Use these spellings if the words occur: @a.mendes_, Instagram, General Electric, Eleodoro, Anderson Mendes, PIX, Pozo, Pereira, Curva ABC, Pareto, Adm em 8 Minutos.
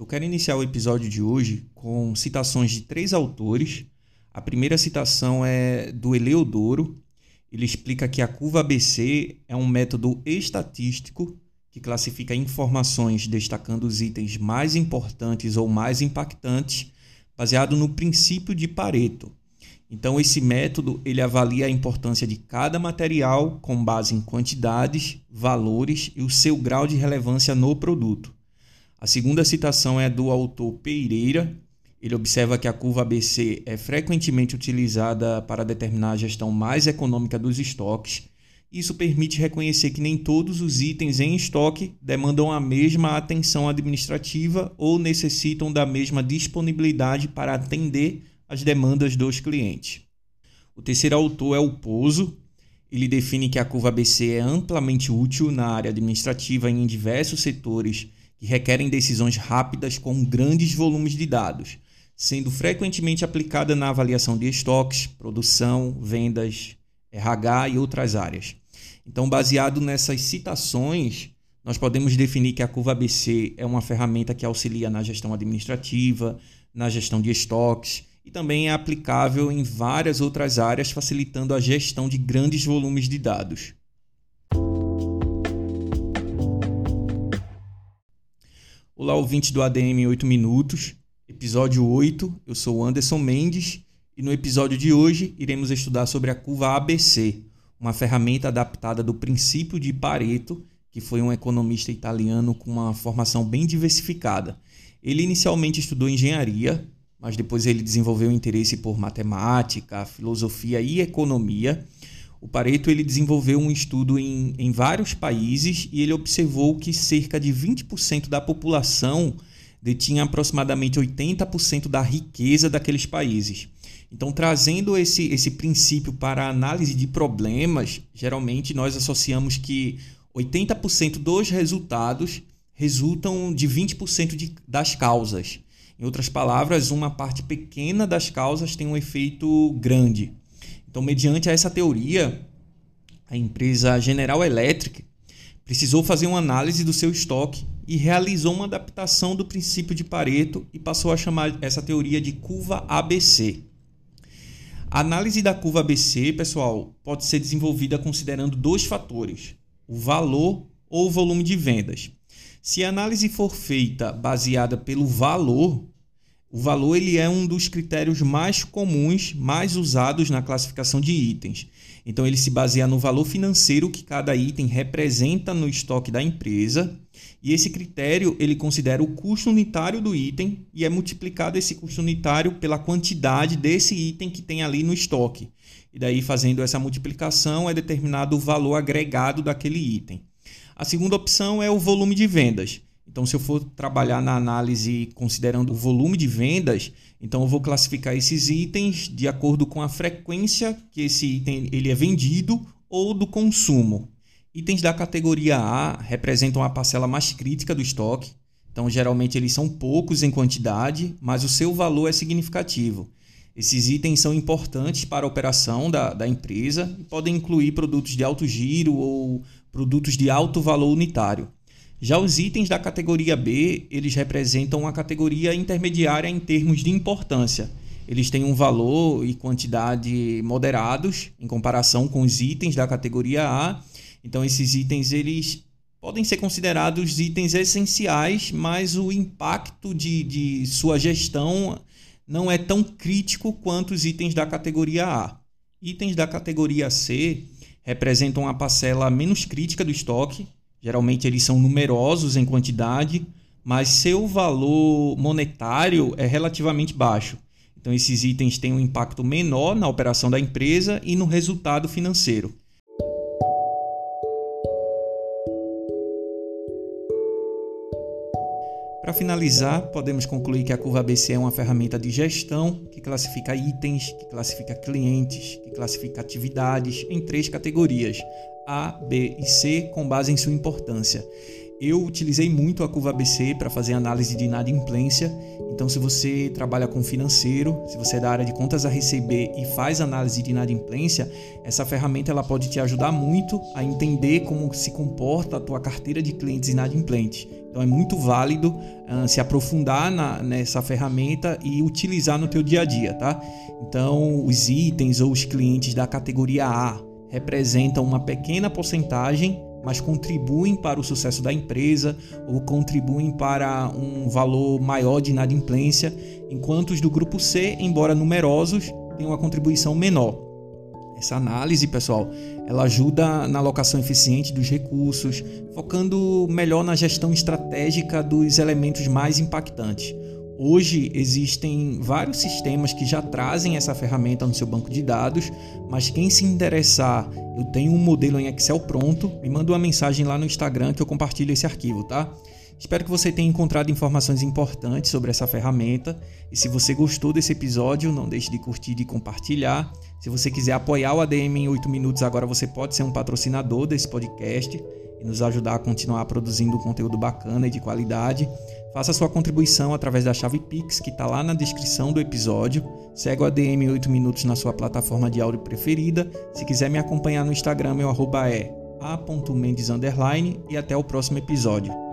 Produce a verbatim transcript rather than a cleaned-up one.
Eu quero iniciar o episódio de hoje com citações de três autores. A primeira citação é do Eleodoro. Ele explica que a curva A B C é um método estatístico que classifica informações destacando os itens mais importantes ou mais impactantes, baseado no princípio de Pareto. Então, esse método ele avalia a importância de cada material com base em quantidades, valores e o seu grau de relevância no produto. A segunda citação é do autor Pereira. Ele observa que a curva A B C é frequentemente utilizada para determinar a gestão mais econômica dos estoques. Isso permite reconhecer que nem todos os itens em estoque demandam a mesma atenção administrativa ou necessitam da mesma disponibilidade para atender às demandas dos clientes. O terceiro autor é o Pozo. Ele define que a curva A B C é amplamente útil na área administrativa e em diversos setores que requerem decisões rápidas com grandes volumes de dados, sendo frequentemente aplicada na avaliação de estoques, produção, vendas, R H e outras áreas. Então, baseado nessas citações, nós podemos definir que a curva A B C é uma ferramenta que auxilia na gestão administrativa, na gestão de estoques e também é aplicável em várias outras áreas, facilitando a gestão de grandes volumes de dados. Olá, ouvintes do A D M em oito Minutos, episódio oito, eu sou o Anderson Mendes e no episódio de hoje iremos estudar sobre a curva A B C, uma ferramenta adaptada do princípio de Pareto, que foi um economista italiano com uma formação bem diversificada. Ele inicialmente estudou engenharia, mas depois ele desenvolveu interesse por matemática, filosofia e economia. O Pareto ele desenvolveu um estudo em, em vários países e ele observou que cerca de vinte por cento da população detinha aproximadamente oitenta por cento da riqueza daqueles países. Então, trazendo esse, esse princípio para a análise de problemas, geralmente nós associamos que oitenta por cento dos resultados resultam de vinte por cento de, das causas. Em outras palavras, uma parte pequena das causas tem um efeito grande. Então, mediante essa teoria, a empresa General Electric precisou fazer uma análise do seu estoque e realizou uma adaptação do princípio de Pareto e passou a chamar essa teoria de curva A B C. A análise da curva A B C, pessoal, pode ser desenvolvida considerando dois fatores, o valor ou o volume de vendas. Se a análise for feita baseada pelo valor, o valor ele é um dos critérios mais comuns, mais usados na classificação de itens. Então, ele se baseia no valor financeiro que cada item representa no estoque da empresa. E esse critério ele considera o custo unitário do item e é multiplicado esse custo unitário pela quantidade desse item que tem ali no estoque. E daí, fazendo essa multiplicação, é determinado o valor agregado daquele item. A segunda opção é o volume de vendas. Então, se eu for trabalhar na análise considerando o volume de vendas, então eu vou classificar esses itens de acordo com a frequência que esse item ele é vendido ou do consumo. Itens da categoria A representam a parcela mais crítica do estoque. Então, geralmente, eles são poucos em quantidade, mas o seu valor é significativo. Esses itens são importantes para a operação da, da empresa e podem incluir produtos de alto giro ou produtos de alto valor unitário. Já os itens da categoria B, eles representam a categoria intermediária em termos de importância. Eles têm um valor e quantidade moderados em comparação com os itens da categoria A. Então, esses itens eles podem ser considerados itens essenciais, mas o impacto de, de sua gestão não é tão crítico quanto os itens da categoria A. Itens da categoria C representam a parcela menos crítica do estoque. Geralmente eles são numerosos em quantidade, mas seu valor monetário é relativamente baixo. Então esses itens têm um impacto menor na operação da empresa e no resultado financeiro. Para finalizar, podemos concluir que a curva A B C é uma ferramenta de gestão que classifica itens, que classifica clientes, que classifica atividades em três categorias: A, B e C, com base em sua importância. Eu utilizei muito a curva A B C para fazer análise de inadimplência, então se você trabalha com financeiro, se você é da área de contas a receber e faz análise de inadimplência, essa ferramenta ela pode te ajudar muito a entender como se comporta a tua carteira de clientes inadimplentes. Então é muito válido uh, se aprofundar na, nessa ferramenta e utilizar no teu dia a dia, tá? Então os itens ou os clientes da categoria A representam uma pequena porcentagem, mas contribuem para o sucesso da empresa ou contribuem para um valor maior de inadimplência, enquanto os do grupo C, embora numerosos, têm uma contribuição menor. Essa análise, pessoal, ela ajuda na alocação eficiente dos recursos, focando melhor na gestão estratégica dos elementos mais impactantes. Hoje existem vários sistemas que já trazem essa ferramenta no seu banco de dados, mas quem se interessar, eu tenho um modelo em Excel pronto, me manda uma mensagem lá no Instagram que eu compartilho esse arquivo, tá? Espero que você tenha encontrado informações importantes sobre essa ferramenta e se você gostou desse episódio, não deixe de curtir e compartilhar. Se você quiser apoiar o A D M em oito minutos, agora você pode ser um patrocinador desse podcast e nos ajudar a continuar produzindo conteúdo bacana e de qualidade. Faça sua contribuição através da chave PIX que está lá na descrição do episódio. Segue o A D M em oito minutos na sua plataforma de áudio preferida. Se quiser me acompanhar no Instagram, meu arroba é a ponto mendes underline e até o próximo episódio.